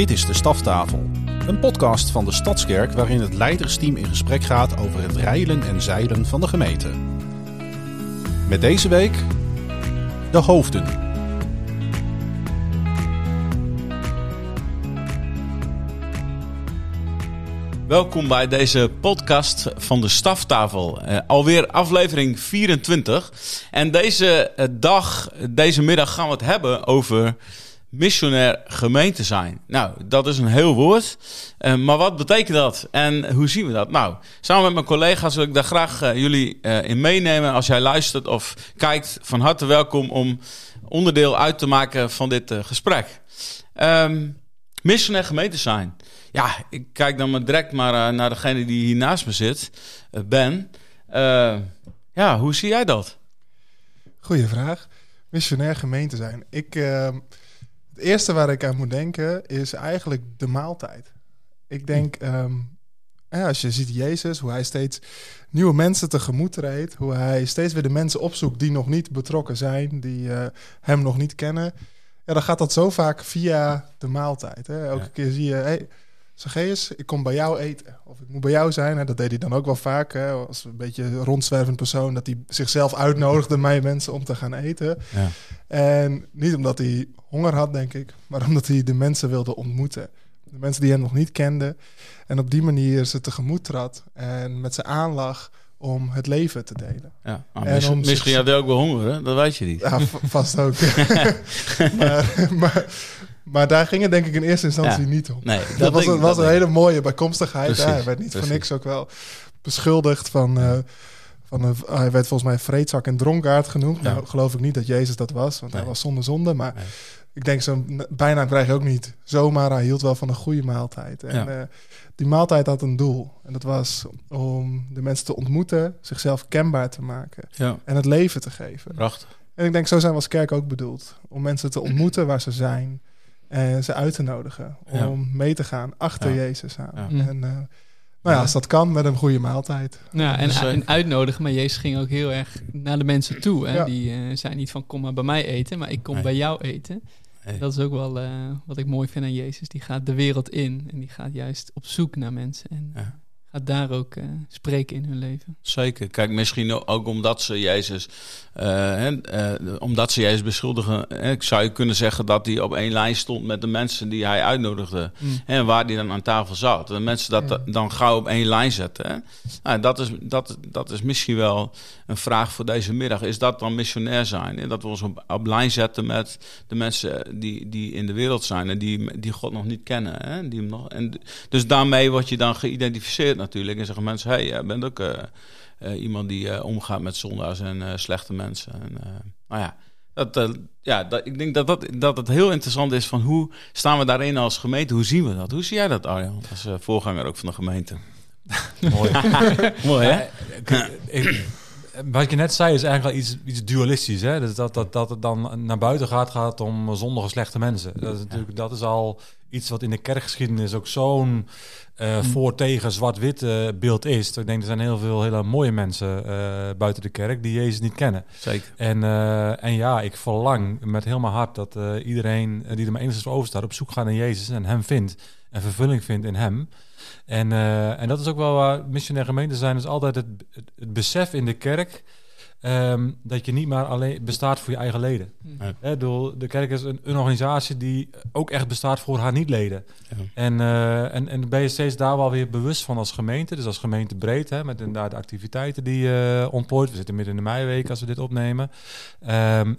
Dit is De Staftafel, een podcast van de Stadskerk waarin het leidersteam in gesprek gaat over het reilen en zeilen van de gemeente. Met deze week De Hoofden. Welkom bij deze podcast van De Staftafel. Alweer aflevering 24. En deze middag gaan we het hebben over missionair gemeente zijn. Nou, dat is een heel woord. Maar wat betekent dat? En hoe zien we dat? Nou, samen met mijn collega's wil ik daar graag jullie in meenemen. Als jij luistert of kijkt, van harte welkom om onderdeel uit te maken van dit gesprek. Missionair gemeente zijn. Ja, ik kijk dan maar direct naar degene die hier naast me zit. Ben. Ja, hoe zie jij dat? Goeie vraag. Missionair gemeente zijn. Het eerste waar ik aan moet denken is eigenlijk de maaltijd. Ik denk, als je ziet Jezus, hoe hij steeds nieuwe mensen tegemoet treedt, hoe hij steeds weer de mensen opzoekt die nog niet betrokken zijn, die hem nog niet kennen. Ja, dan gaat dat zo vaak via de maaltijd. Hè? Elke keer zie je, hey, Zacheüs, ik kom bij jou eten. Of ik moet bij jou zijn. Hè? Dat deed hij dan ook wel vaak. Hè? Als een beetje een rondzwervend persoon. Dat hij zichzelf uitnodigde mij mensen om te gaan eten. Ja. En niet omdat hij honger had, denk ik. Maar omdat hij de mensen wilde ontmoeten. De mensen die hem nog niet kenden. En op die manier ze tegemoet trad. En met zijn aanlag om het leven te delen. Ja, misschien had hij ook wel honger, hè? Dat weet je niet. Ja, vast ook. Maar daar ging het denk ik in eerste instantie niet om. Nee, dat was een hele mooie bijkomstigheid. Precies, hij werd niet voor niks ook wel beschuldigd van... hij werd volgens mij vreedzak en dronkaard genoemd. Ja. Nou, geloof ik niet dat Jezus dat was, want hij was zonder zonde. Maar ik denk, zo'n bijnaam krijg je ook niet zomaar. Hij hield wel van een goede maaltijd. En die maaltijd had een doel. En dat was om de mensen te ontmoeten, zichzelf kenbaar te maken. Ja. En het leven te geven. Prachtig. En ik denk, zo zijn we als kerk ook bedoeld. Om mensen te ontmoeten waar ze zijn. En ze uit te nodigen om mee te gaan achter Jezus aan. Ja. En als dat kan, met een goede maaltijd. Ja, en uitnodigen, maar Jezus ging ook heel erg naar de mensen toe. Hè? Ja. Die zei niet van, kom maar bij mij eten, maar ik kom bij jou eten. Hey. Dat is ook wel wat ik mooi vind aan Jezus. Die gaat de wereld in en die gaat juist op zoek naar mensen. En gaat daar ook spreken in hun leven. Zeker. Kijk, misschien ook omdat ze Jezus beschuldigen. Ik zou je kunnen zeggen dat hij op één lijn stond met de mensen die hij uitnodigde. En waar hij dan aan tafel zat. En mensen dat dan gauw op één lijn zetten. Hè? Nou, dat is misschien wel een vraag voor deze middag. Is dat dan missionair zijn? Hè? Dat we ons op lijn zetten met de mensen die in de wereld zijn. En die God nog niet kennen. Hè? Dus daarmee word je dan geïdentificeerd natuurlijk. En zeggen mensen, hey, jij bent ook iemand die omgaat met zondaars en slechte mensen. En, ik denk dat het heel interessant is van hoe staan we daarin als gemeente? Hoe zien we dat? Hoe zie jij dat, Arjan, als voorganger ook van de gemeente? Mooi. Mooi, hè? Wat je net zei is eigenlijk al iets dualistisch. Hè? Dus dat het dan naar buiten gaat om zondige slechte mensen. Dat is al iets wat in de kerkgeschiedenis ook zo'n voor tegen zwart-wit beeld is. Dus ik denk, er zijn heel veel hele mooie mensen buiten de kerk die Jezus niet kennen. Zeker. En ik verlang met heel mijn hart dat iedereen die er maar enigszins over staat op zoek gaat naar Jezus en hem vindt en vervulling vindt in hem. En dat is ook wel waar missionaire gemeenten zijn. Is altijd het besef in de kerk dat je niet maar alleen bestaat voor je eigen leden. Ja. De kerk is een organisatie die ook echt bestaat voor haar niet-leden. Ja. En ben je steeds daar wel weer bewust van als gemeente. Dus als gemeente breed, hè, met inderdaad de activiteiten die je ontplooit. We zitten midden in de meiweek als we dit opnemen.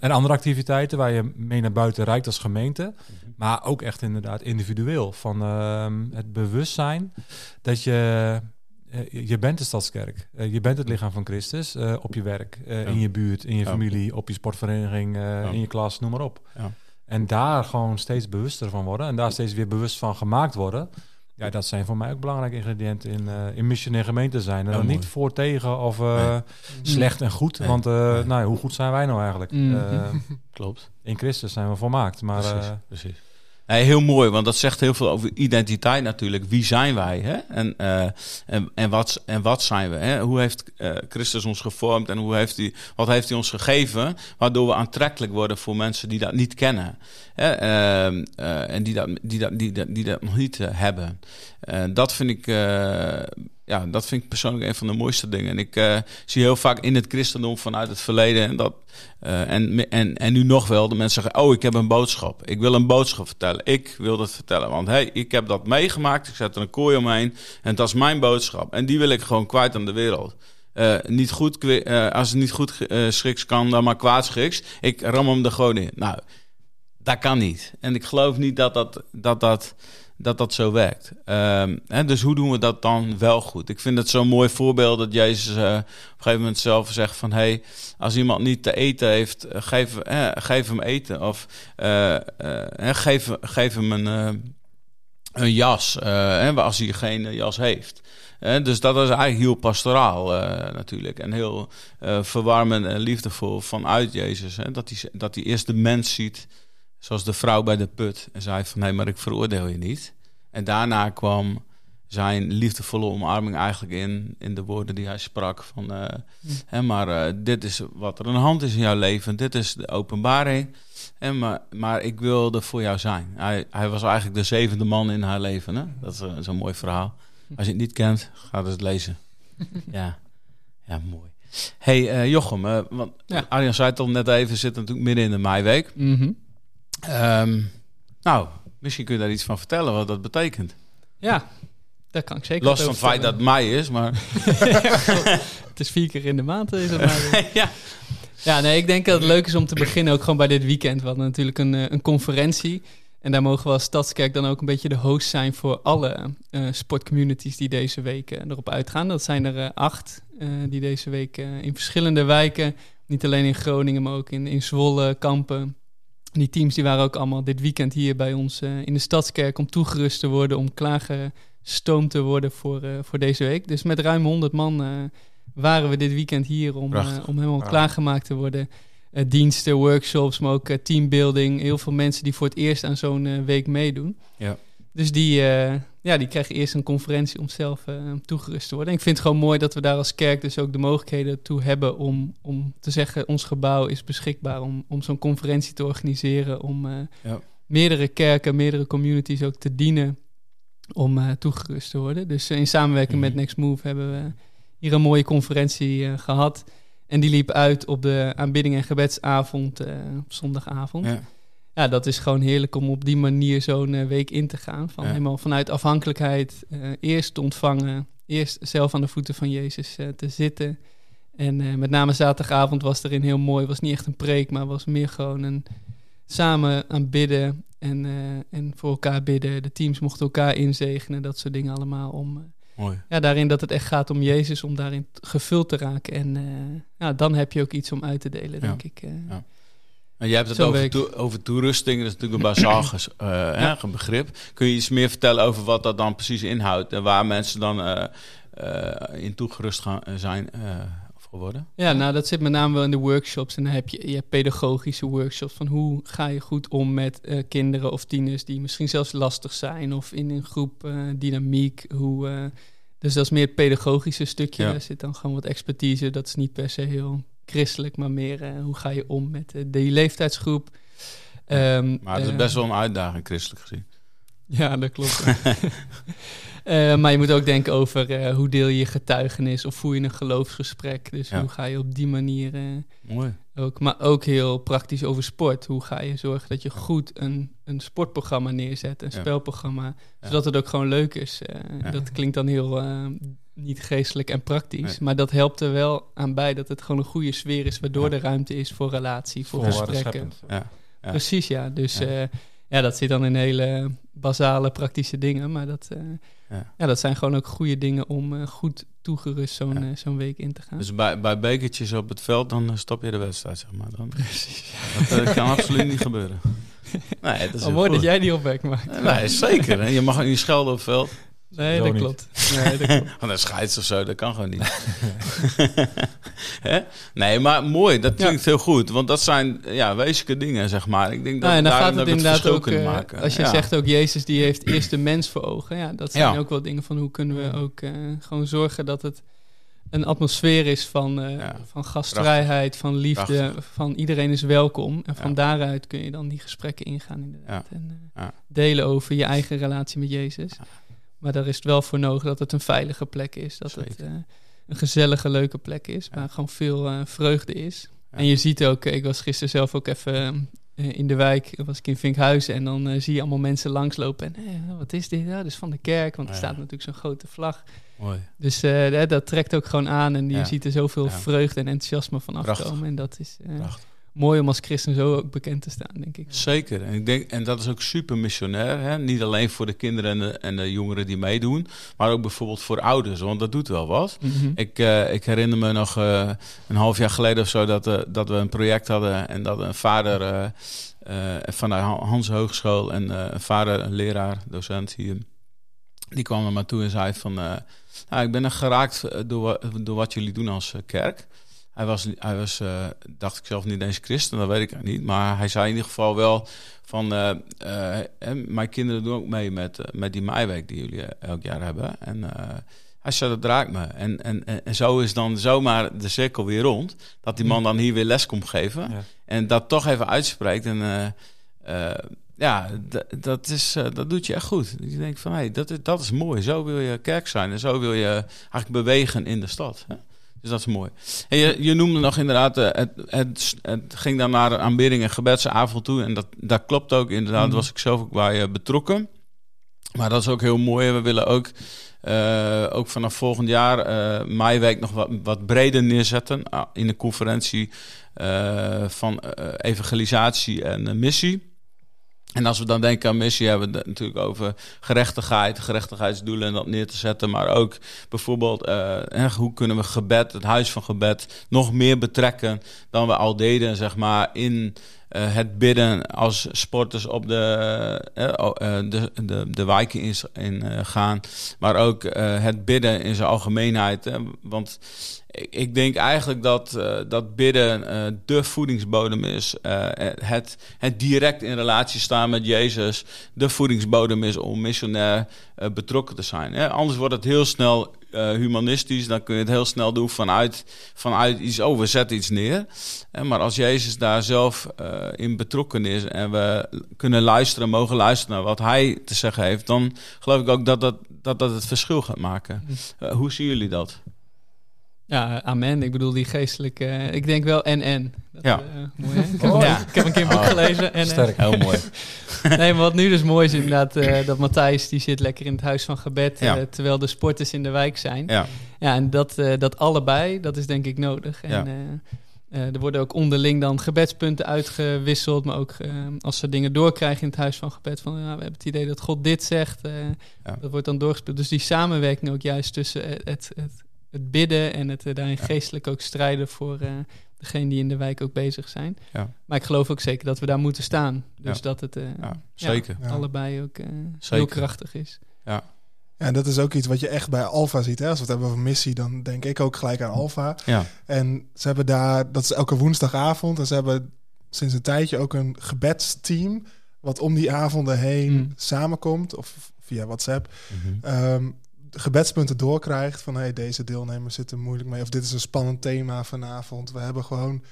En andere activiteiten waar je mee naar buiten reikt als gemeente. Mm-hmm. Maar ook echt inderdaad individueel. Van het bewustzijn dat je... Je bent de Stadskerk. Je bent het lichaam van Christus op je werk, in je buurt, in je familie, op je sportvereniging, in je klas, noem maar op. Ja. En daar gewoon steeds bewuster van worden en daar steeds weer bewust van gemaakt worden. Ja, dat zijn voor mij ook belangrijke ingrediënten in missionair gemeente zijn. En dan niet voor, tegen of slecht en goed. Nee. Want hoe goed zijn wij nou eigenlijk? Mm-hmm. Klopt. In Christus zijn we volmaakt. Maar, precies. Nee, heel mooi, want dat zegt heel veel over identiteit natuurlijk. Wie zijn wij? Hè? En wat zijn we? Hè? Hoe heeft Christus ons gevormd en wat heeft hij ons gegeven? Waardoor we aantrekkelijk worden voor mensen die dat niet kennen. Hè? En die dat nog niet hebben. Dat vind ik persoonlijk een van de mooiste dingen. En ik zie heel vaak in het christendom vanuit het verleden... en nu nog wel, de mensen zeggen... oh, ik heb een boodschap. Ik wil een boodschap vertellen. Ik wil dat vertellen. Want ik heb dat meegemaakt. Ik zet er een kooi omheen. En dat is mijn boodschap. En die wil ik gewoon kwijt aan de wereld. Als het niet goed schiks kan, dan maar kwaad schiks. Ik ram hem er gewoon in. Nou, dat kan niet. En ik geloof niet dat dat zo werkt. Dus hoe doen we dat dan wel goed? Ik vind het zo'n mooi voorbeeld dat Jezus op een gegeven moment zelf zegt van... als iemand niet te eten heeft, geef hem eten. Of geef hem een jas, als hij geen jas heeft. Dus dat is eigenlijk heel pastoraal natuurlijk. En heel verwarmend en liefdevol vanuit Jezus. Dat hij eerst de mens ziet... Zoals de vrouw bij de put. En zei van, maar ik veroordeel je niet. En daarna kwam zijn liefdevolle omarming eigenlijk in de woorden die hij sprak. Van, dit is wat er aan de hand is in jouw leven. Dit is de openbaring. Maar ik wil er voor jou zijn. Hij was eigenlijk de zevende man in haar leven. Hè? Dat is zo'n mooi verhaal. Als je het niet kent, ga dus het lezen. Ja, mooi. Jochum, Arjan zei het al net even. Zit natuurlijk midden in de meiweek. Mm-hmm. Misschien kun je daar iets van vertellen wat dat betekent. Ja, dat kan ik zeker. Los van het feit dat het mei is, maar... Het is 4 keer in de maand. Is het mei. Ik denk dat het leuk is om te beginnen ook gewoon bij dit weekend. We hadden natuurlijk een conferentie. En daar mogen we als Stadskerk dan ook een beetje de host zijn voor alle sportcommunities die deze week erop uitgaan. Dat zijn er 8 die deze week in verschillende wijken, niet alleen in Groningen, maar ook in Zwolle, Kampen... Die teams die waren ook allemaal dit weekend hier bij ons in de Stadskerk... om toegerust te worden, om klaargestoomd te worden voor deze week. Dus met ruim 100 man waren we dit weekend hier om helemaal klaargemaakt te worden. Diensten, workshops, maar ook teambuilding. Heel veel mensen die voor het eerst aan zo'n week meedoen. Ja. Dus die krijgen eerst een conferentie om zelf toegerust te worden. En ik vind het gewoon mooi dat we daar als kerk dus ook de mogelijkheden toe hebben... om te zeggen, ons gebouw is beschikbaar om zo'n conferentie te organiseren... om meerdere kerken, meerdere communities ook te dienen om toegerust te worden. Dus in samenwerking met Next Move hebben we hier een mooie conferentie gehad. En die liep uit op de aanbidding- en gebedsavond, op zondagavond... Ja. Ja, dat is gewoon heerlijk om op die manier zo'n week in te gaan. Helemaal vanuit afhankelijkheid eerst te ontvangen. Eerst zelf aan de voeten van Jezus te zitten. En met name zaterdagavond was erin heel mooi. Het was niet echt een preek, maar was meer gewoon een samen aanbidden. En voor elkaar bidden. De teams mochten elkaar inzegenen. Dat soort dingen allemaal om... Mooi. Ja, daarin dat het echt gaat om Jezus. Om daarin gevuld te raken. En dan heb je ook iets om uit te delen, denk ik. En jij hebt het over toerusting, dat is natuurlijk een bazaal begrip. Kun je iets meer vertellen over wat dat dan precies inhoudt... en waar mensen dan in toegerust gaan zijn geworden? Ja, dat zit met name wel in de workshops. En dan heb je pedagogische workshops... van hoe ga je goed om met kinderen of tieners... die misschien zelfs lastig zijn of in een groep dynamiek. Dus dat is meer het pedagogische stukje. Daar zit dan gewoon wat expertise, dat is niet per se heel... christelijk, maar meer hoe ga je om met die leeftijdsgroep. Maar het is best wel een uitdaging, christelijk gezien. Ja, dat klopt. Maar je moet ook denken over hoe deel je getuigenis of voer je een geloofsgesprek. Dus hoe ga je op die manier... Mooi. Maar ook heel praktisch over sport. Hoe ga je zorgen dat je goed een sportprogramma neerzet, een spelprogramma, zodat het ook gewoon leuk is. Dat klinkt dan heel... niet geestelijk en praktisch, maar dat helpt er wel aan bij dat het gewoon een goede sfeer is, waardoor er ruimte is voor relatie, voor gesprekken. Ja. Precies, ja. Dus dat zit dan in hele basale, praktische dingen, maar dat zijn gewoon ook goede dingen om goed toegerust zo'n week in te gaan. Dus bij bekertjes op het veld, dan stop je de wedstrijd, zeg maar. Dan. Precies. Dat kan absoluut niet gebeuren. Nee, dat is mooi dat jij die opwek maakt. Nee, zeker. Hè? Je mag niet schelden op het veld. Nee, dat klopt. Want een scheids of zo, dat kan gewoon niet. Hè? Nee, maar mooi. Dat klinkt heel goed. Want dat zijn wezenlijke dingen, zeg maar. Ik denk dat we daar het inderdaad ook kunnen maken. Als je zegt ook, Jezus die heeft eerst de mens voor ogen. Ja, dat zijn ook wel dingen van hoe kunnen we ook gewoon zorgen dat het een atmosfeer is van gastvrijheid, van liefde, van iedereen is welkom. En van daaruit kun je dan die gesprekken ingaan inderdaad. Ja. En delen over je eigen relatie met Jezus. Ja. Maar daar is het wel voor nodig dat het een veilige plek is. Dat het een gezellige, leuke plek is. Waar gewoon veel vreugde is. Ja. En je ziet ook, ik was gisteren zelf ook even in de wijk. Was ik in Vinkhuizen en dan zie je allemaal mensen langslopen. En wat is dit? Ja, dat is van de kerk. Want er staat natuurlijk zo'n grote vlag. Mooi. Dus dat trekt ook gewoon aan. En je ziet er zoveel vreugde en enthousiasme van afkomen. En dat is mooi om als christen zo ook bekend te staan, denk ik. Zeker. En ik denk, en dat is ook super missionair. Hè? Niet alleen voor de kinderen en de jongeren die meedoen, maar ook bijvoorbeeld voor ouders. Want dat doet wel wat. Mm-hmm. Ik herinner me nog een half jaar geleden of zo dat we een project hadden en dat een vader van de Hans Hogeschool en een vader, een leraar, docent hier, die kwam er maar toe en zei van, ik ben er geraakt door wat jullie doen als kerk. Hij was dacht ik zelf, niet eens christen, dat weet ik niet. Maar hij zei in ieder geval wel van, mijn kinderen doen ook mee met die meiweek die jullie elk jaar hebben. En hij zei, dat raakt me. En zo is dan zomaar de cirkel weer rond. Dat die man dan hier weer les komt geven. Ja. En dat toch even uitspreekt. En dat doet je echt goed. Je denkt van, hey, dat is mooi. Zo wil je kerk zijn en zo wil je eigenlijk bewegen in de stad, hè? Dus dat is mooi. En je noemde nog inderdaad, het ging dan naar aanbidding en gebedsavond toe. En dat klopt ook inderdaad, daar was ik zelf ook bij betrokken. Maar dat is ook heel mooi. We willen ook vanaf volgend jaar meiweek nog wat breder neerzetten. In een conferentie van evangelisatie en missie. En als we dan denken aan missie, hebben we het natuurlijk over gerechtigheid, gerechtigheidsdoelen en dat neer te zetten. Maar ook bijvoorbeeld, hoe kunnen we gebed, het huis van gebed, nog meer betrekken dan we al deden, zeg maar, in het bidden als sporters op de wijken in gaan. Maar ook het bidden in zijn algemeenheid. Hè? Want ik denk eigenlijk dat bidden de voedingsbodem is. Het direct in relatie staan met Jezus de voedingsbodem is om missionair betrokken te zijn. Hè? Anders wordt het heel snel humanistisch, dan kun je het heel snel doen vanuit iets, we zetten iets neer. Maar als Jezus daar zelf in betrokken is en we kunnen luisteren, mogen luisteren naar wat hij te zeggen heeft, dan geloof ik ook dat het verschil gaat maken. Hoe zien jullie dat? Ja, amen. Ik bedoel, die geestelijke, ik denk wel en. Dat, ja. Mooi, hè? Ik heb een keer een boek gelezen. En, sterk, heel mooi. Nee, maar wat nu dus mooi is inderdaad, dat Matthijs, die zit lekker in het huis van gebed, terwijl de sporters in de wijk zijn. Ja, ja, en dat allebei, dat is denk ik nodig. En er worden ook onderling dan gebedspunten uitgewisseld, maar ook als ze dingen doorkrijgen in het huis van gebed, van we hebben het idee dat God dit zegt, dat wordt dan doorgespeeld. Dus die samenwerking ook juist tussen het bidden en het daarin geestelijk ook strijden voor degene die in de wijk ook bezig zijn. Ja. Maar ik geloof ook zeker dat we daar moeten staan. Dus dat het zeker. Ja, allebei ook heel krachtig is. Ja. Ja, en dat is ook iets wat je echt bij Alpha ziet. Hè? Als we het hebben over missie, dan denk ik ook gelijk aan Alpha. Ja. En ze hebben daar, dat is elke woensdagavond, en ze hebben sinds een tijdje ook een gebedsteam wat om die avonden heen samenkomt, of via WhatsApp. Mm-hmm. Gebedspunten doorkrijgt van hey, deze deelnemer zit er moeilijk mee, of dit is een spannend thema vanavond. We hebben gewoon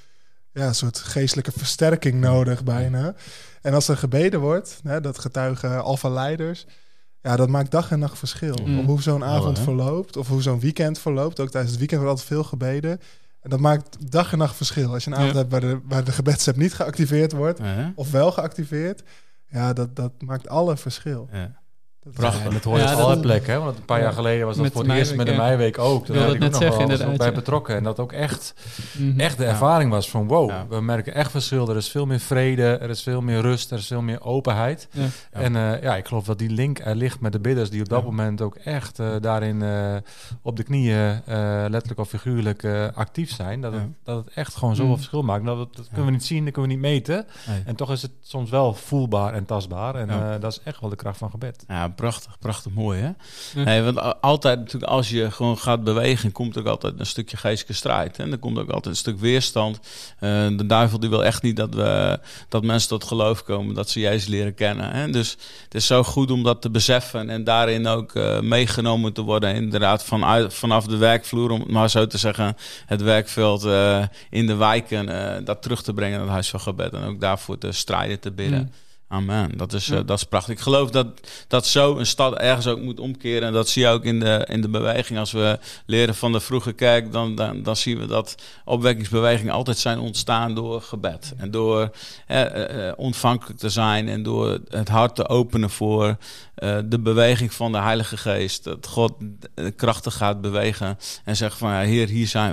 een soort geestelijke versterking nodig bijna. En als er gebeden wordt, dat getuigen alpha-leiders, dat maakt dag en nacht verschil. Op hoe zo'n avond verloopt, of hoe zo'n weekend verloopt. Ook tijdens het weekend wordt altijd veel gebeden. En dat maakt dag en nacht verschil. Als je een avond hebt waar de gebedsapp niet geactiveerd wordt, of wel geactiveerd, dat maakt alle verschil. Ja. Prachtig. En dat hoor je op alle plekken. Hè? Want een paar jaar geleden was dat voor het eerst met de meiweek ook. Daar heb ik net nog wel bij betrokken. En dat ook echt de ervaring was van wow, we merken echt verschil. Er is veel meer vrede, er is veel meer rust, er is veel meer openheid. Ja. En ik geloof dat die link er ligt met de bidders die op dat moment ook echt daarin op de knieën letterlijk of figuurlijk actief zijn. Dat het echt gewoon zoveel verschil maakt. Dat kunnen we niet zien, dat kunnen we niet meten. Nee. En toch is het soms wel voelbaar en tastbaar. En dat is echt wel de kracht van gebed. Ja, prachtig, prachtig mooi, hè? Ja. Hey, want altijd natuurlijk, als je gewoon gaat bewegen, komt ook altijd een stukje geestelijke strijd. En dan komt ook altijd een stuk weerstand. De duivel die wil echt niet dat mensen tot geloof komen, dat ze Jezus leren kennen. Hè? Dus het is zo goed om dat te beseffen en daarin ook meegenomen te worden. Inderdaad, vanaf de werkvloer, om het maar zo te zeggen, het werkveld in de wijken, dat terug te brengen naar het huis van gebed. En ook daarvoor te strijden, te bidden. Ja. Amen, dat is prachtig. Ik geloof dat zo een stad ergens ook moet omkeren. En dat zie je ook in de beweging. Als we leren van de vroege kerk, dan zien we dat opwekkingsbewegingen altijd zijn ontstaan door gebed. En door ontvankelijk te zijn en door het hart te openen voor de beweging van de Heilige Geest. Dat God krachtig gaat bewegen en zegt van Heer, hier zijn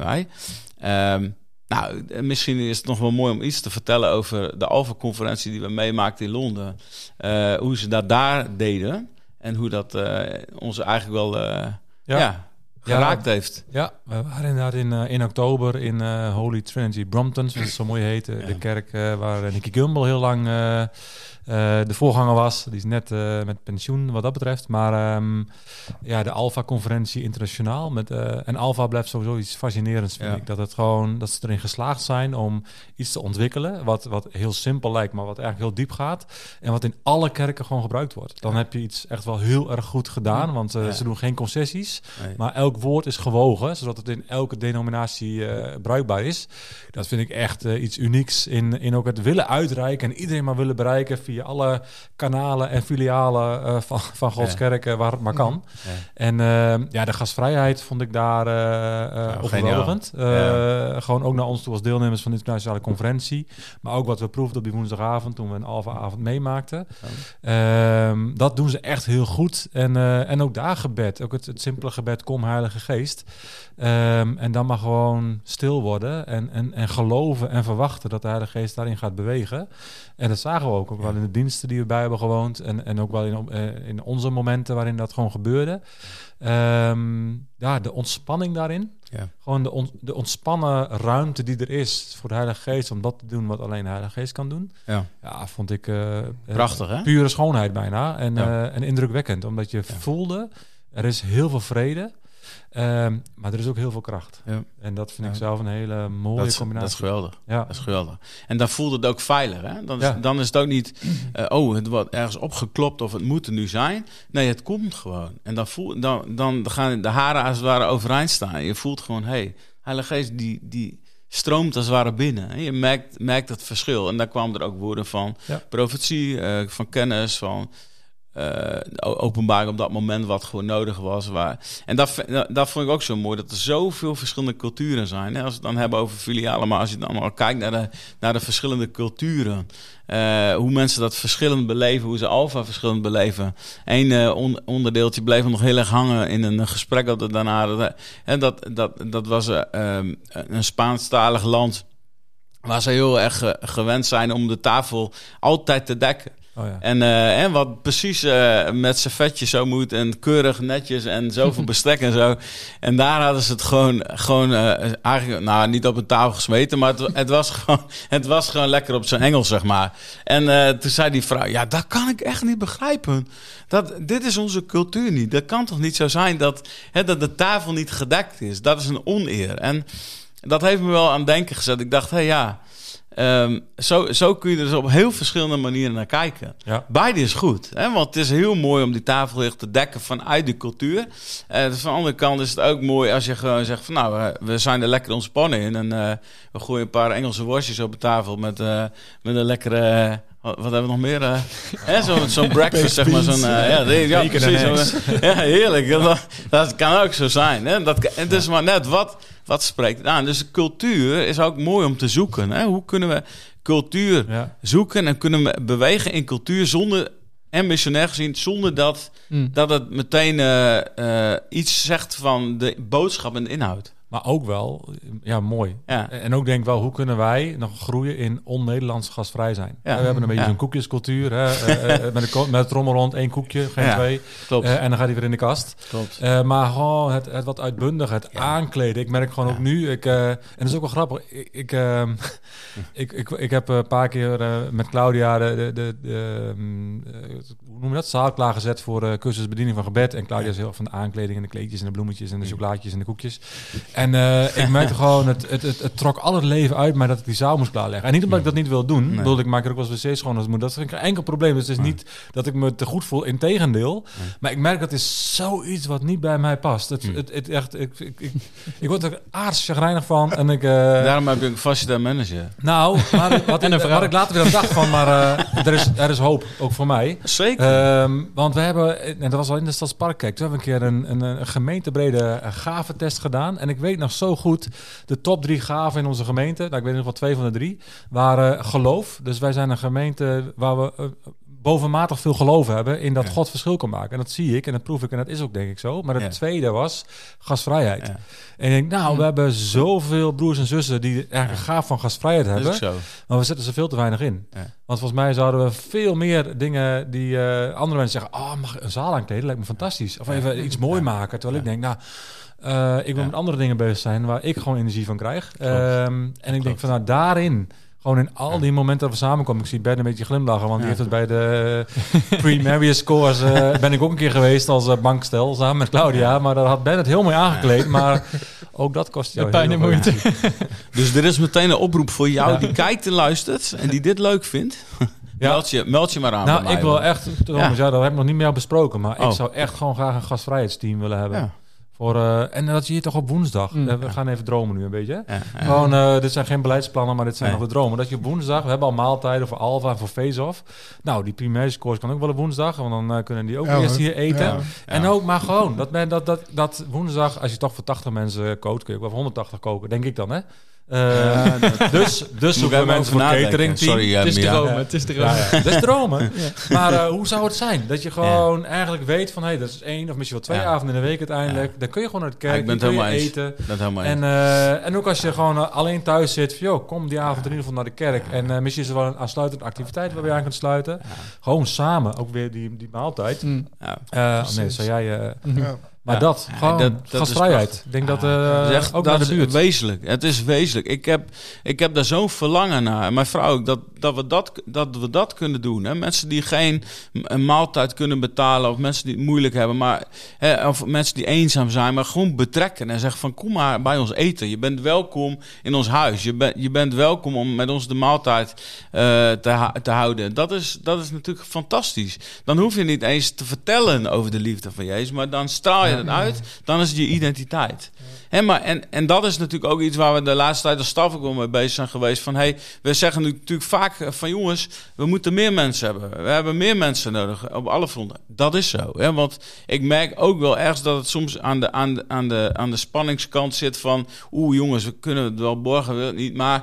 wij. Nou, misschien is het nog wel mooi om iets te vertellen over de Alpha-conferentie die we meemaakten in Londen. Hoe ze dat daar deden en hoe dat ons eigenlijk wel geraakt heeft. Ja, we waren inderdaad in oktober in Holy Trinity Brompton, zoals het zo mooi heet. Ja. De kerk waar Nicky Gumbel heel lang de voorganger was. Die is net met pensioen wat dat betreft. Maar de Alpha-conferentie internationaal. En Alpha blijft sowieso iets fascinerends, vind ik. Dat ze erin geslaagd zijn om iets te ontwikkelen wat heel simpel lijkt, maar wat eigenlijk heel diep gaat. En wat in alle kerken gewoon gebruikt wordt. Dan heb je iets echt wel heel erg goed gedaan, want ze doen geen concessies. Nee. Maar elk woord is gewogen, zodat het in elke denominatie bruikbaar is. Dat vind ik echt iets unieks in ook het willen uitreiken en iedereen maar willen bereiken via alle kanalen en filialen van Gods kerken waar het maar kan. Ja. En de gastvrijheid vond ik daar overweldigend. Gewoon ook naar ons toe als deelnemers van de internationale conferentie. Maar ook wat we proefden op die woensdagavond toen we een Alpha-avond meemaakten. Ja. Dat doen ze echt heel goed. En ook daar gebed. Ook het simpele gebed, kom Heilige Geest. En dan maar gewoon stil worden en geloven en verwachten dat de Heilige Geest daarin gaat bewegen. En dat zagen we ook wel in de diensten die we bij hebben gewoond en ook wel in onze momenten waarin dat gewoon gebeurde. De ontspanning daarin. Ja. Gewoon de ontspannen ruimte die er is voor de Heilige Geest om dat te doen wat alleen de Heilige Geest kan doen. Ja vond ik prachtig, hè? Pure schoonheid bijna en indrukwekkend, omdat je voelde er is heel veel vrede. Maar er is ook heel veel kracht. Ja. En dat vind ik zelf een hele mooie combinatie. Dat is geweldig. Ja. Dat is geweldig. En dan voelt het ook veilig. Hè? Dan is het ook niet, het wordt ergens opgeklopt of het moet er nu zijn. Nee, het komt gewoon. En dan gaan de haren als het ware overeind staan. Je voelt gewoon, Heilige Geest, die stroomt als het ware binnen. En je merkt het verschil. En daar kwamen er ook woorden van profetie, van kennis, van... openbaar op dat moment wat gewoon nodig was. En dat vond ik ook zo mooi, dat er zoveel verschillende culturen zijn. Hè? Als we het dan hebben over filialen, maar als je dan al kijkt naar de verschillende culturen. Hoe mensen dat verschillend beleven, hoe ze Alpha verschillend beleven. Eén onderdeeltje bleef nog heel erg hangen in een gesprek dat we daarna hadden. En dat was een Spaanstalig land waar ze heel erg gewend zijn om de tafel altijd te dekken. Oh ja. En wat precies met servetjes zo moet en keurig netjes en zoveel bestek en zo. En daar hadden ze het gewoon eigenlijk niet op een tafel gesmeten, maar het was gewoon lekker op zijn Engels, zeg maar. En toen zei die vrouw, dat kan ik echt niet begrijpen. Dit is onze cultuur niet. Dat kan toch niet zo zijn dat de tafel niet gedekt is. Dat is een oneer. En dat heeft me wel aan het denken gezet. Ik dacht, zo kun je er dus op heel verschillende manieren naar kijken. Ja. Beide is goed. Hè? Want het is heel mooi om die tafel echt te dekken vanuit de cultuur. Van de andere kant is het ook mooi als je gewoon zegt van we zijn er lekker ontspannen in. En we gooien een paar Engelse worstjes op de tafel met een lekkere... Wat hebben we nog meer? Zo'n breakfast, zeg maar. Heerlijk. Dat kan ook zo zijn. Hè? Het is maar net wat spreekt aan. Dus de cultuur is ook mooi om te zoeken. Hè? Hoe kunnen we cultuur zoeken en kunnen we bewegen in cultuur zonder... En missionair gezien, zonder dat het meteen iets zegt van de boodschap en de inhoud. Maar ook wel, ja, mooi. Ja. En ook denk wel, hoe kunnen wij nog groeien in on-Nederlands gastvrij zijn? Ja. We hebben een beetje zo'n koekjescultuur. Hè? Met de trommel rond, 1 koekje, geen 2. Klopt. En dan gaat hij weer in de kast. Klopt. Maar gewoon het wat uitbundig, het aankleden. Ik merk gewoon ook nu, en dat is ook wel grappig. Ik heb een paar keer met Claudia hoe noem je dat? Zaal klaargezet voor cursus bediening van gebed. En Claudia is heel van de aankleding en de kleedjes en de bloemetjes en de chocolaatjes en de koekjes. En ik merkte gewoon, het trok al het leven uit mij dat ik die zaal moest klaarleggen. En niet omdat ik dat niet wil doen. Nee. Ik maak er ook wel eens wc's schoon als moet. Dat is geen enkel probleem. Dus het is niet dat ik me te goed voel. Integendeel. Nee. Maar ik merk dat is zoiets wat niet bij mij past. Ik word er aardsjagrijnig van. En daarom heb ik een vaste manager. Nou, maar wat ik later weer aan dacht van, maar er is hoop, ook voor mij. Zeker. Want we hebben, en dat was al in de Stadspark, kijk, toen hebben we een keer een gemeentebrede gaventest gedaan. En ik weet nog zo goed, de top 3 gaven in onze gemeente, nou, ik weet nog wel 2 van de 3, waren geloof. Dus wij zijn een gemeente waar we bovenmatig veel geloof hebben in dat God verschil kan maken. En dat zie ik en dat proef ik en dat is ook denk ik zo. Maar het tweede was gastvrijheid. Ja. En ik denk, we hebben zoveel broers en zussen die eigenlijk een gaaf van gastvrijheid hebben. Maar we zetten ze veel te weinig in. Ja. Want volgens mij zouden we veel meer dingen die andere mensen zeggen, oh, mag ik een zaal aankleden? Lijkt me fantastisch. Of even iets mooi maken. Terwijl ik denk, ik wil met andere dingen bezig zijn waar ik gewoon energie van krijg. En ik denk van, daarin... Gewoon in al die momenten dat we samenkomen. Ik zie Ben een beetje glimlachen, want die heeft het bij de pre-marriage scores... ben ik ook een keer geweest als bankstel, samen met Claudia. Maar daar had Ben het heel mooi aangekleed. Maar ook dat kost jou pijn en moeite. Dus er is meteen een oproep voor jou die kijkt en luistert... en die dit leuk vindt. Ja. Meld je maar aan. Nou, bij mij, ik wil echt... dat heb ik nog niet meer besproken. Maar ik zou echt gewoon graag een gastvrijheidsteam willen hebben. Ja. En dat zie je toch op woensdag. We gaan even dromen nu een beetje. Gewoon, dit zijn geen beleidsplannen, maar dit zijn nog de dromen. Dat je op woensdag, we hebben al maaltijden voor Alfa en voor Face-off. Nou, die primaire scores kan ook wel op woensdag, want dan kunnen die ook eerst hier eten. Ja. En ook maar gewoon, dat woensdag, als je toch voor 80 mensen kookt, kun je ook wel voor 180 koken, denk ik dan, hè? Dus zoeken we mensen voor catering team. Sorry, het is dromen. Het is dromen. Maar hoe zou het zijn? Dat je gewoon eigenlijk weet van... dat is 1 of misschien wel 2 avonden in de week uiteindelijk. Dan kun je gewoon naar de kerk, dan kun je eten. En ook als je gewoon alleen thuis zit... van, kom die avond in ieder geval naar de kerk. En misschien is er wel een aansluitende activiteit... waar je aan kunt sluiten. Gewoon samen, ook weer die maaltijd. Zou jij... Maar dat gastvrijheid. Ik denk dat echt, ook dat naar de buurt. Het is wezenlijk. Ik heb daar zo'n verlangen naar. Mijn vrouw ook, dat we dat kunnen doen. Hè? Mensen die geen maaltijd kunnen betalen... of mensen die het moeilijk hebben... of mensen die eenzaam zijn... maar gewoon betrekken en zeggen van... kom maar bij ons eten. Je bent welkom in ons huis. Je bent welkom om met ons de maaltijd te houden. Dat is natuurlijk fantastisch. Dan hoef je niet eens te vertellen over de liefde van Jezus... maar dan straal je het uit, dan is het je identiteit. He, maar en dat is natuurlijk ook iets waar we de laatste tijd als staf ook wel mee bezig zijn geweest. Van we zeggen natuurlijk vaak van jongens, we moeten meer mensen hebben. We hebben meer mensen nodig op alle fronten. Dat is zo. He, want ik merk ook wel ergens dat het soms aan de spanningskant zit van... jongens, we kunnen het wel borgen, niet, maar...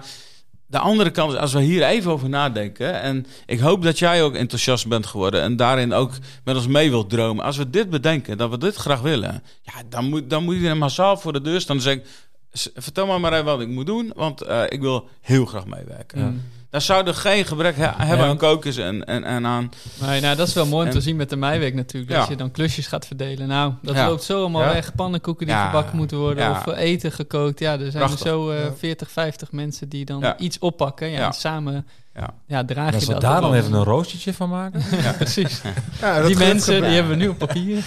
De andere kant is, als we hier even over nadenken... en ik hoop dat jij ook enthousiast bent geworden... en daarin ook met ons mee wilt dromen. Als we dit bedenken, dat we dit graag willen... dan moet je massaal voor de deur staan. Dan zeg ik, vertel maar even wat ik moet doen... want ik wil heel graag meewerken. Ja. Daar zouden geen gebrek hebben aan kokers en aan... Nee, nou, dat is wel mooi om te zien met de meiweek natuurlijk. Dat je dan klusjes gaat verdelen. Nou, dat loopt zo allemaal weg. Pannenkoeken die gebakken moeten worden. Of eten gekookt. Ja, er zijn er zo 40, 50 mensen die dan iets oppakken. Ja, en samen... Ja, draag je dat daar dan even een roostertje van maken? Ja, precies. Ja, die mensen die hebben we nu op papier.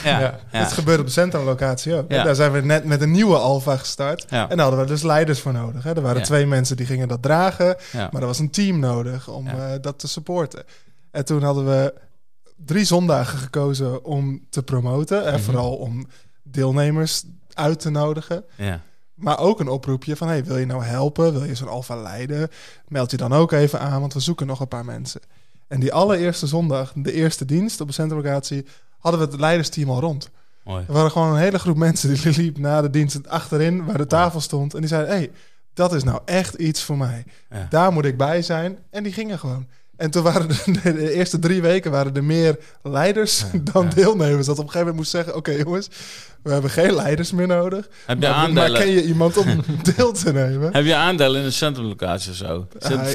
Dat gebeurt op de Centrum-locatie ook. Ja. Daar zijn we net met een nieuwe Alfa gestart. Ja. En daar hadden we dus leiders voor nodig. Hè. Er waren 2 mensen die gingen dat dragen. Ja. Maar er was een team nodig om dat te supporten. En toen hadden we 3 zondagen gekozen om te promoten. En vooral om deelnemers uit te nodigen. Ja. Maar ook een oproepje van, wil je nou helpen? Wil je zo'n Alfa leiden? Meld je dan ook even aan, want we zoeken nog een paar mensen. En die allereerste zondag, de eerste dienst op de centrumlocatie... hadden we het leidersteam al rond. Mooi. Er waren gewoon een hele groep mensen die liep na de dienst achterin... waar de tafel stond en die zeiden... dat is nou echt iets voor mij. Ja. Daar moet ik bij zijn. En die gingen gewoon. En toen waren de eerste 3 weken waren er meer leiders dan deelnemers. Dat op een gegeven moment moest zeggen, oké jongens... We hebben geen leiders meer nodig. Heb je aandelen? Maar ken je iemand om deel te nemen? Heb je aandelen in een centrumlocatie of zo?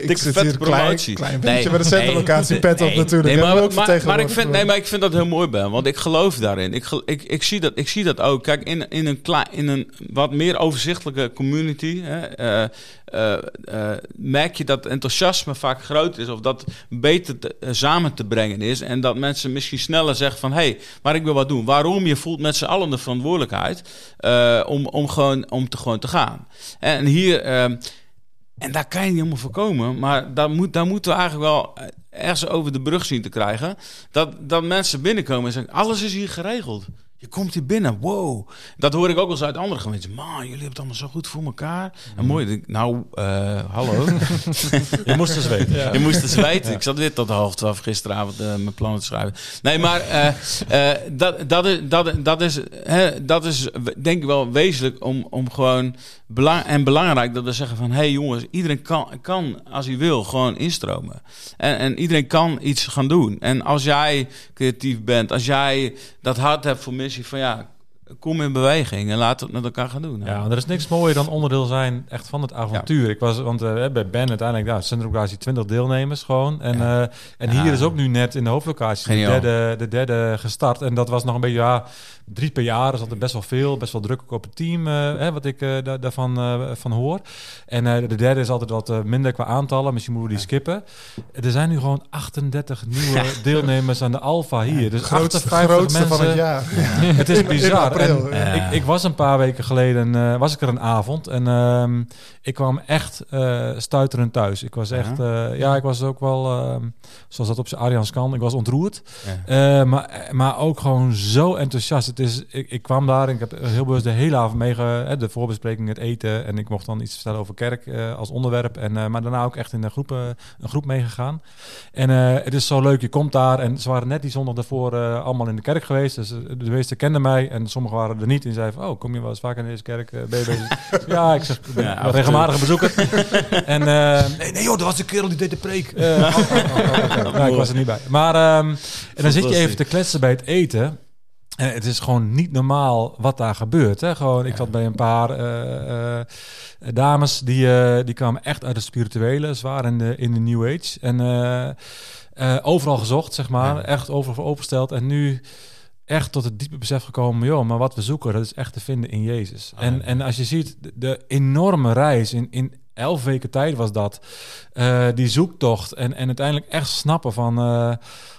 Ik zit hier klein beetje met een centrumlocatie pet op natuurlijk. Maar ik vind dat heel mooi, Ben. Want ik geloof daarin. Ik zie dat ook. Kijk, in een wat meer overzichtelijke community... merk je dat enthousiasme vaak groot is... of dat beter samen te brengen is... en dat mensen misschien sneller zeggen van... hé, maar ik wil wat doen. Waarom? Je voelt met z'n allen de verantwoordelijkheid... om te gaan. En hier... en daar kan je niet helemaal voorkomen... maar daar moeten we eigenlijk wel... ergens over de brug zien te krijgen... dat mensen binnenkomen en zeggen... alles is hier geregeld. Je komt hier binnen, wow. Dat hoor ik ook wel eens uit andere gemeenten. Man, jullie hebben het allemaal zo goed voor elkaar. En mooi, nou, hallo. Je moest eens weten. Ja. Je moest eens weten. Ja. Ik zat weer tot 11:30 gisteravond mijn plannen te schrijven. Nee, maar dat is denk ik wel wezenlijk om gewoon... En belangrijk dat we zeggen van... hey jongens, iedereen kan als hij wil gewoon instromen. En iedereen kan iets gaan doen. En als jij creatief bent, als jij dat hart hebt voor missie... van ja, kom in beweging en laten we het met elkaar gaan doen. Ja, er is niks mooier dan onderdeel zijn echt van het avontuur. Ja. Bij Ben uiteindelijk, centrumlocatie 20 deelnemers gewoon. En, ja. Hier is ook nu net in de hoofdlocatie de derde gestart. En dat was nog een beetje... ja. 3 per jaar, dus altijd best wel veel. Best wel druk ook op het team, wat ik daarvan hoor. En de derde is altijd wat minder qua aantallen. Misschien moeten we die skippen. Er zijn nu gewoon 38 nieuwe deelnemers aan de Alpha hier. Dus grootste, 58 mensen. Van het jaar. Ja. Het is bizar. Ik was een paar weken geleden was ik er een avond. En ik kwam echt stuiterend thuis. Ik was echt... ik was ook wel... zoals dat op zijn Arjans kan. Ik was ontroerd. Ja. Maar ook gewoon zo enthousiast. Ik kwam daar en ik heb heel bewust de hele avond de voorbespreking, het eten. En ik mocht dan iets vertellen over kerk als onderwerp. Maar daarna ook echt in een groep meegegaan. En het is zo leuk, je komt daar. En ze waren net die zondag daarvoor allemaal in de kerk geweest. Dus de meesten kenden mij en sommigen waren er niet. En zeiden van, kom je wel eens vaak in deze kerk? Ben je bezig? Ja, ik zeg, ik ben een regelmatige bezoeker. En nee joh, dat was de kerel die deed de preek. Nou, ik was er niet bij. Maar en dan zit je even te kletsen bij het eten. En het is gewoon niet normaal wat daar gebeurt. Hè? Gewoon, ik zat bij een paar dames die kwamen echt uit het spirituele, zwaar in de New Age. En overal gezocht, zeg maar. Ja. Echt overal voor opengesteld. En nu echt tot het diepe besef gekomen, maar wat we zoeken, dat is echt te vinden in Jezus. Oh, en als je ziet, de enorme reis in 11 weken tijd was dat. Die zoektocht en uiteindelijk echt snappen van...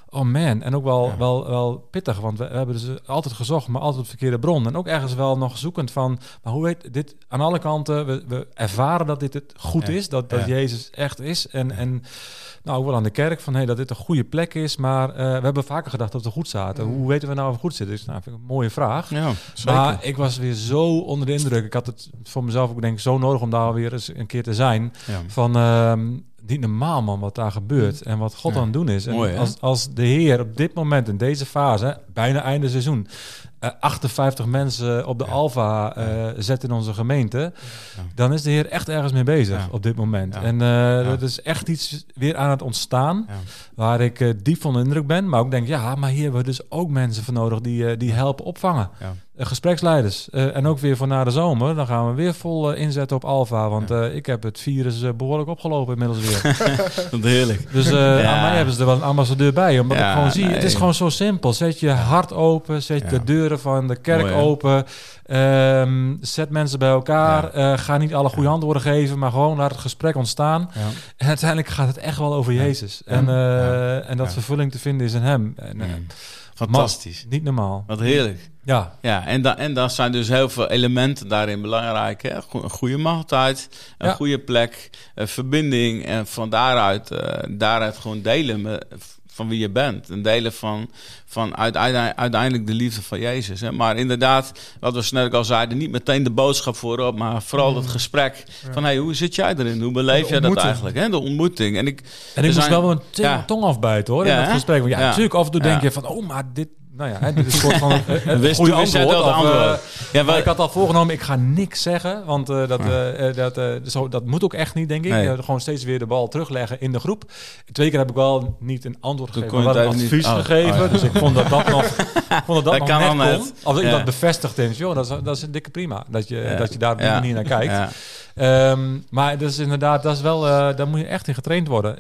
oh man, en ook wel pittig, want we hebben dus altijd gezocht, maar altijd op de verkeerde bron. En ook ergens wel nog zoekend van, maar hoe heet dit aan alle kanten? We ervaren dat dit het goed is, dat Jezus echt is. En nou, ook wel aan de kerk van, dat dit een goede plek is. Maar we hebben vaker gedacht dat we goed zaten. Hoe weten we nou of we goed zitten? Dus, vind ik een mooie vraag. Ja, maar ik was weer zo onder de indruk. Ik had het voor mezelf ook denk ik zo nodig om daar weer eens een keer te zijn. Ja. Van... niet normaal, man, wat daar gebeurt en wat God aan het doen is. En mooi, als de Heer op dit moment, in deze fase, bijna einde seizoen... 58 mensen op de Alpha zet in onze gemeente... dan is de Heer echt ergens mee bezig op dit moment. Ja. En dat is echt iets weer aan het ontstaan... waar ik diep van de indruk ben. Maar ook denk, maar hier hebben we dus ook mensen voor nodig... die helpen opvangen. Ja. Gespreksleiders. En ook weer voor na de zomer... dan gaan we weer vol inzetten op Alpha. Want ik heb het virus behoorlijk opgelopen inmiddels weer. Dat heerlijk. Dus aan mij hebben ze er wel een ambassadeur bij. Omdat ik gewoon zie, het is gewoon zo simpel. Zet je hart open, zet de deuren van de kerk open... zet mensen bij elkaar. Ga niet alle goede antwoorden geven, maar gewoon laat het gesprek ontstaan. Ja. En uiteindelijk gaat het echt wel over Jezus. En dat vervulling te vinden is in hem. Fantastisch. Niet normaal. Wat heerlijk. Ja, en dan zijn dus heel veel elementen daarin belangrijk. Hè? Een goede maaltijd, een goede plek, een verbinding. En van daaruit gewoon delen met, van wie je bent. En delen van uiteindelijk de liefde van Jezus. Hè? Maar inderdaad, wat we snel al zeiden... niet meteen de boodschap voorop, maar vooral dat gesprek... van hoe zit jij erin? Hoe beleef jij dat eigenlijk? Hè? De ontmoeting. En ik moest wel een tong afbijten hoor, in dat gesprek. Want natuurlijk af en toe denk je van... oh, maar dit... Nou ja, dit is een soort van een goede antwoord. Maar ik had al voorgenomen, ik ga niks zeggen. Want dat moet ook echt niet, denk ik. Nee. Gewoon steeds weer de bal terugleggen in de groep. 2 keer heb ik wel niet een antwoord gegeven, maar wel een advies gegeven. Oh, ja. Dus ik vond dat nog net kon. Als ik dat bevestigd is, joh, dat is een dikke prima. Dat je daar op die manier naar kijkt. Ja. Maar dat is inderdaad, dat is wel, daar moet je echt in getraind worden.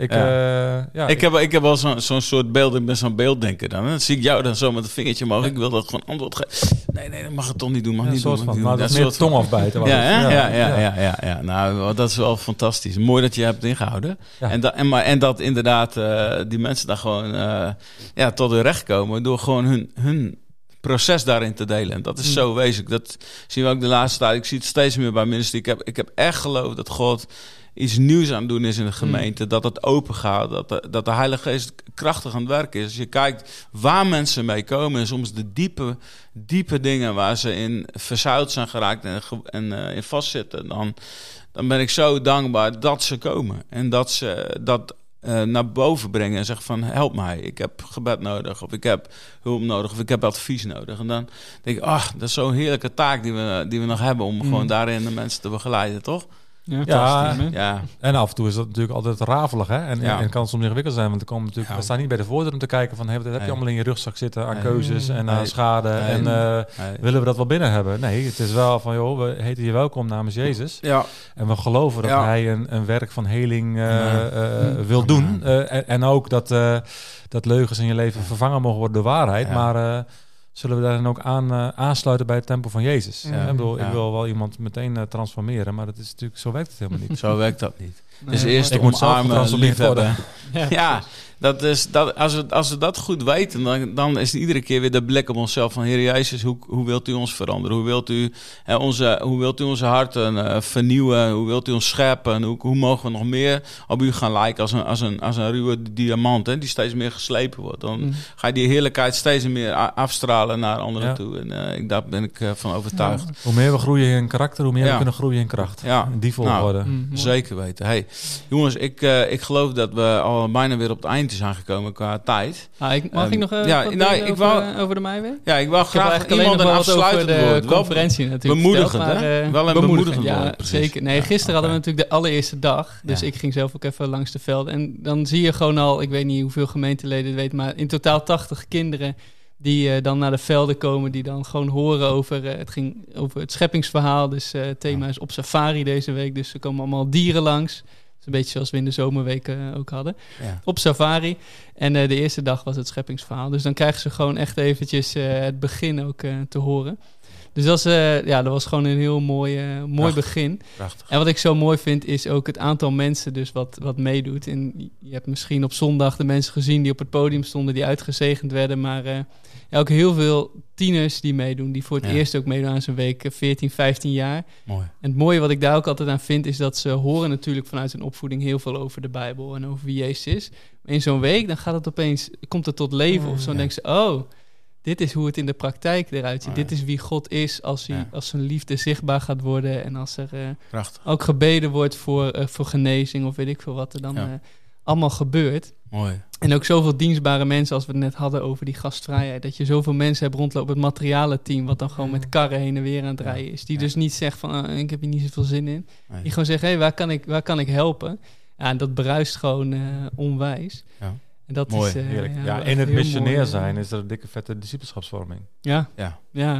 Ik heb wel zo'n soort beeld, ik ben zo'n beelddenker dan. Hè? Dan zie ik jou dan zo met een vingertje omhoog. Ik wil dat gewoon antwoord geven. Nee, dat mag het toch niet doen. Dat is meer tong afbijten. Ja. Nou, dat is wel fantastisch. Mooi dat je hebt ingehouden. Ja. En dat inderdaad die mensen daar gewoon tot hun recht komen door gewoon hun proces daarin te delen. En dat is zo wezenlijk. Dat zien we ook de laatste tijd. Ik zie het steeds meer bij mensen. Ik heb echt geloof dat God iets nieuws aan het doen is in de gemeente. Dat het open gaat. Dat de Heilige Geest krachtig aan het werk is. Als je kijkt waar mensen mee komen. En soms de diepe dingen waar ze in verzuild zijn geraakt. En in vastzitten. Dan ben ik zo dankbaar dat ze komen. En dat ze dat naar boven brengen en zeggen van help mij, ik heb gebed nodig of ik heb hulp nodig of ik heb advies nodig. En dan denk ik, ach, dat is zo'n heerlijke taak die we nog hebben om gewoon daarin de mensen te begeleiden, toch? Ja. En af en toe is dat natuurlijk altijd rafelig, hè? En kan het soms ingewikkeld zijn, want er komen natuurlijk, we staan niet bij de voordeur om te kijken van, wat heb je allemaal in je rugzak zitten aan keuzes en aan schade en willen we dat wel binnen hebben? Nee, het is wel van, joh, we heten je welkom namens Jezus. Ja. En we geloven dat hij een werk van heling wil doen. En ook dat leugens in je leven vervangen mogen worden door waarheid, maar zullen we daar dan ook aansluiten bij het tempo van Jezus? Ja. Ik wil wel iemand meteen transformeren, maar dat is natuurlijk, zo werkt het helemaal niet. Zo werkt dat niet. Nee, dus eerst omarmen, liefhebben. Ja, dat is, als we dat goed weten, dan is iedere keer weer de blik op onszelf van Heer Jezus, hoe wilt u ons veranderen? Hoe wilt u onze harten vernieuwen? Hoe wilt u ons scherpen? Hoe mogen we nog meer op u gaan lijken als een ruwe diamant, hè, die steeds meer geslepen wordt? Dan ga je die heerlijkheid steeds meer afstralen naar anderen toe. En daar ben ik van overtuigd. Ja. Hoe meer we groeien in karakter, hoe meer we kunnen groeien in kracht. Ja. In die volgorde. Nou, zeker weten. Hey, jongens, ik geloof dat we al bijna weer op het eind zijn gekomen qua tijd. Mag ik nog over de meiweer? Ja, ik wou graag iemand een afsluitend woord. Conferentie natuurlijk. Bemoedigend, hè? Wel een bemoedigend woord, precies. Zeker. Nee, gisteren hadden we natuurlijk de allereerste dag. Dus ik ging zelf ook even langs de velden. En dan zie je gewoon al, ik weet niet hoeveel gemeenteleden het weten, maar in totaal 80 kinderen die dan naar de velden komen, die dan gewoon horen over, het ging over het scheppingsverhaal. Dus het thema is op safari deze week. Dus er komen allemaal dieren langs. Dat is een beetje zoals we in de zomerweken ook hadden. Ja. Op safari. En de eerste dag was het scheppingsverhaal. Dus dan krijgen ze gewoon echt eventjes het begin ook te horen. Dus dat was gewoon een heel mooi begin. Prachtig. En wat ik zo mooi vind, is ook het aantal mensen dus wat meedoet. En je hebt misschien op zondag de mensen gezien die op het podium stonden, die uitgezegend werden. Maar ook heel veel tieners die meedoen, die voor het eerst ook meedoen aan zo'n week, 14, 15 jaar. Mooi. En het mooie wat ik daar ook altijd aan vind, is dat ze horen natuurlijk vanuit hun opvoeding heel veel over de Bijbel en over wie Jezus is. Maar in zo'n week, dan gaat het opeens, komt het tot leven of zo. Dan denken ze, dit is hoe het in de praktijk eruit ziet. Dit is wie God is als zijn liefde zichtbaar gaat worden. En als er ook gebeden wordt voor genezing of weet ik veel wat er dan allemaal gebeurt. Mooi. En ook zoveel dienstbare mensen als we het net hadden over die gastvrijheid. Dat je zoveel mensen hebt rondlopen. Het materialenteam wat dan gewoon met karren heen en weer aan het rijden is. Die dus niet zegt van ik heb hier niet zoveel zin in. Nee. Die gewoon zegt, hey, waar kan ik helpen? Ja, en dat bruist gewoon onwijs. Ja. Dat mooi, is, heerlijk. En het missionair mooi, zijn is er een dikke vette discipelschapsvorming. Ja,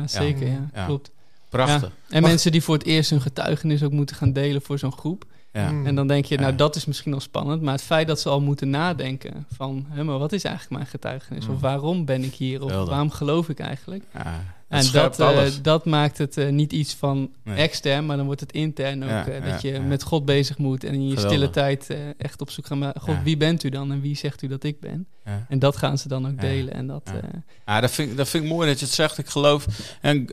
zeker. Ja. Klopt. Prachtig. Ja. En mensen die voor het eerst hun getuigenis ook moeten gaan delen voor zo'n groep. Ja. En dan denk je, dat is misschien al spannend. Maar het feit dat ze al moeten nadenken van, maar wat is eigenlijk mijn getuigenis? Of waarom ben ik hier? Of waarom geloof ik eigenlijk? Ja, en dat maakt het niet iets van extern, maar dan wordt het intern ook. Dat je met God bezig moet en in je stille tijd echt op zoek gaan. Maar God, wie bent u dan? En wie zegt u dat ik ben? Ja. En dat gaan ze dan ook delen. En dat vind ik mooi dat je het zegt. Ik geloof, en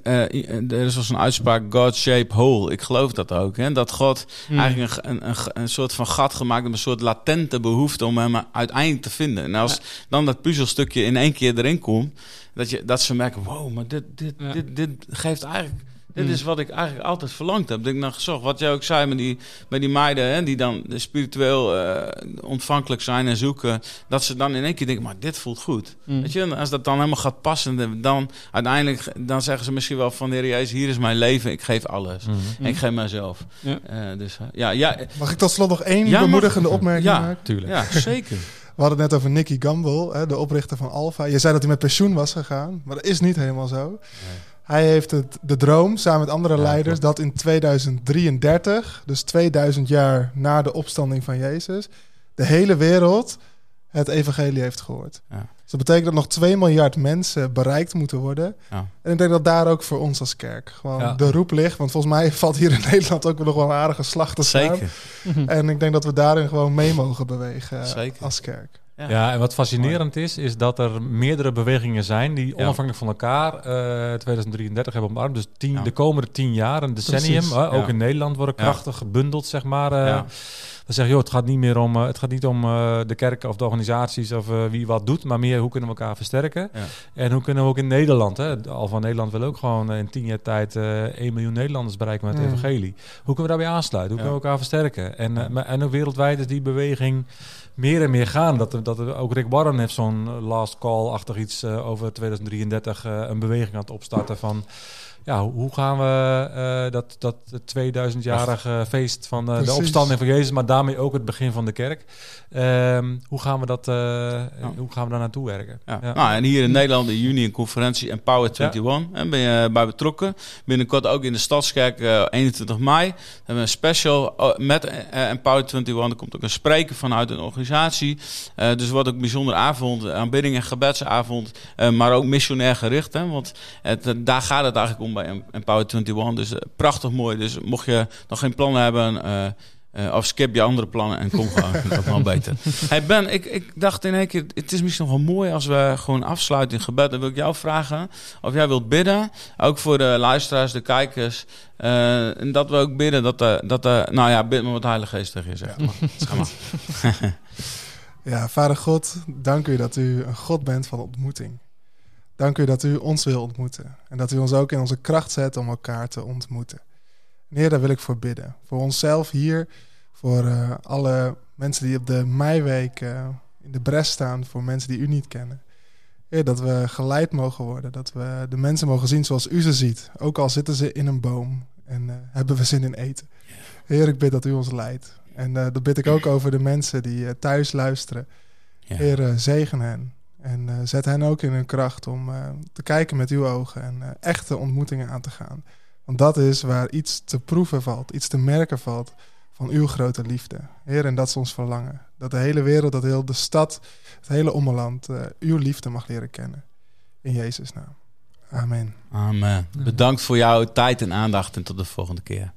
er is wel zo'n uitspraak, God shape hole. Ik geloof dat ook. Hè? Dat God eigenlijk een soort van gat gemaakt heeft, een soort latente behoefte om hem uiteindelijk te vinden. En als dan dat puzzelstukje in één keer erin komt, dat ze merken, wow, maar dit geeft eigenlijk Dit is wat ik eigenlijk altijd verlangd heb. Dat ik naar gezocht. Wat jij ook zei met die meiden, hè, die dan spiritueel ontvankelijk zijn en zoeken. Dat ze dan in één keer denken, maar dit voelt goed. Weet je, en als dat dan helemaal gaat passen, dan uiteindelijk dan zeggen ze misschien wel van, Heer Jezus, hier is mijn leven. Ik geef alles. En ik geef mijzelf. Ja. Mag ik tot slot nog één bemoedigende opmerking maken? Tuurlijk. Ja, zeker. We hadden het net over Nicky Gumbel, hè, de oprichter van Alpha. Je zei dat hij met pensioen was gegaan, maar dat is niet helemaal zo. Nee. Hij heeft de droom, samen met andere leiders, dat in 2033, dus 2000 jaar na de opstanding van Jezus, de hele wereld het evangelie heeft gehoord. Ja. Dus dat betekent dat nog 2 miljard mensen bereikt moeten worden. Ja. En ik denk dat daar ook voor ons als kerk gewoon de roep ligt. Want volgens mij valt hier in Nederland ook nog wel een aardige slag te staan. Zeker. En ik denk dat we daarin gewoon mee mogen bewegen als kerk. Ja, en wat fascinerend is dat er meerdere bewegingen zijn die onafhankelijk van elkaar 2033 hebben omarmd. Dus de komende 10 jaar, een decennium, ook in Nederland worden krachtig gebundeld, zeg maar. Dan zeg je, joh, het gaat niet om de kerken of de organisaties of wie wat doet, maar meer hoe kunnen we elkaar versterken. Ja. En hoe kunnen we ook in Nederland, hè? Al van Nederland wil ook gewoon in 10 jaar tijd 1 miljoen Nederlanders bereiken met het evangelie. Hoe kunnen we daarbij aansluiten? Hoe kunnen we elkaar versterken? En ook wereldwijd is die beweging meer en meer gaan. Dat ook Rick Warren heeft zo'n last call-achtig iets over 2033 een beweging aan het opstarten van, ja, hoe gaan we dat 2000-jarige feest van de opstanding van Jezus, maar daarmee ook het begin van de kerk. Hoe gaan we daar naartoe werken? Ja. Ja. Nou, en hier in Nederland in juni een conferentie Empower 21. Ja. En ben je bij betrokken. Binnenkort ook in de Stadskerk 21 mei. We hebben een special met Empower 21. Er komt ook een spreker vanuit een organisatie. Dus het wordt ook een bijzondere avond. Aanbidding en gebedsavond. Maar ook missionair gericht. Hè? Want daar gaat het eigenlijk om bij Empower 21. Dus prachtig mooi. Dus mocht je nog geen plannen hebben, of skip je andere plannen en kom gewoon. Dat wel beter. Hey Ben, ik dacht in één keer, het is misschien nog wel mooi als we gewoon afsluiten in gebed. Dan wil ik jou vragen of jij wilt bidden. Ook voor de luisteraars, de kijkers. En dat we ook bidden dat nou ja, bid maar wat de Heilige Geest tegen je zegt. Ja, ja, Vader God, dank u dat u een God bent van ontmoeting. Dank u dat u ons wil ontmoeten. En dat u ons ook in onze kracht zet om elkaar te ontmoeten. En Heer, daar wil ik voor bidden. Voor onszelf hier. Voor alle mensen die op de meiweek in de bres staan. Voor mensen die u niet kennen. Heer, dat we geleid mogen worden. Dat we de mensen mogen zien zoals u ze ziet. Ook al zitten ze in een boom. En hebben we zin in eten. Heer, ik bid dat u ons leidt. En dat bid ik ook over de mensen die thuis luisteren. Heer, zegen hen. En zet hen ook in hun kracht om te kijken met uw ogen en echte ontmoetingen aan te gaan. Want dat is waar iets te proeven valt, iets te merken valt van uw grote liefde. Heer, en dat is ons verlangen. Dat de hele wereld, dat heel de stad, het hele ommeland uw liefde mag leren kennen. In Jezus' naam. Amen. Amen. Bedankt voor jouw tijd en aandacht en tot de volgende keer.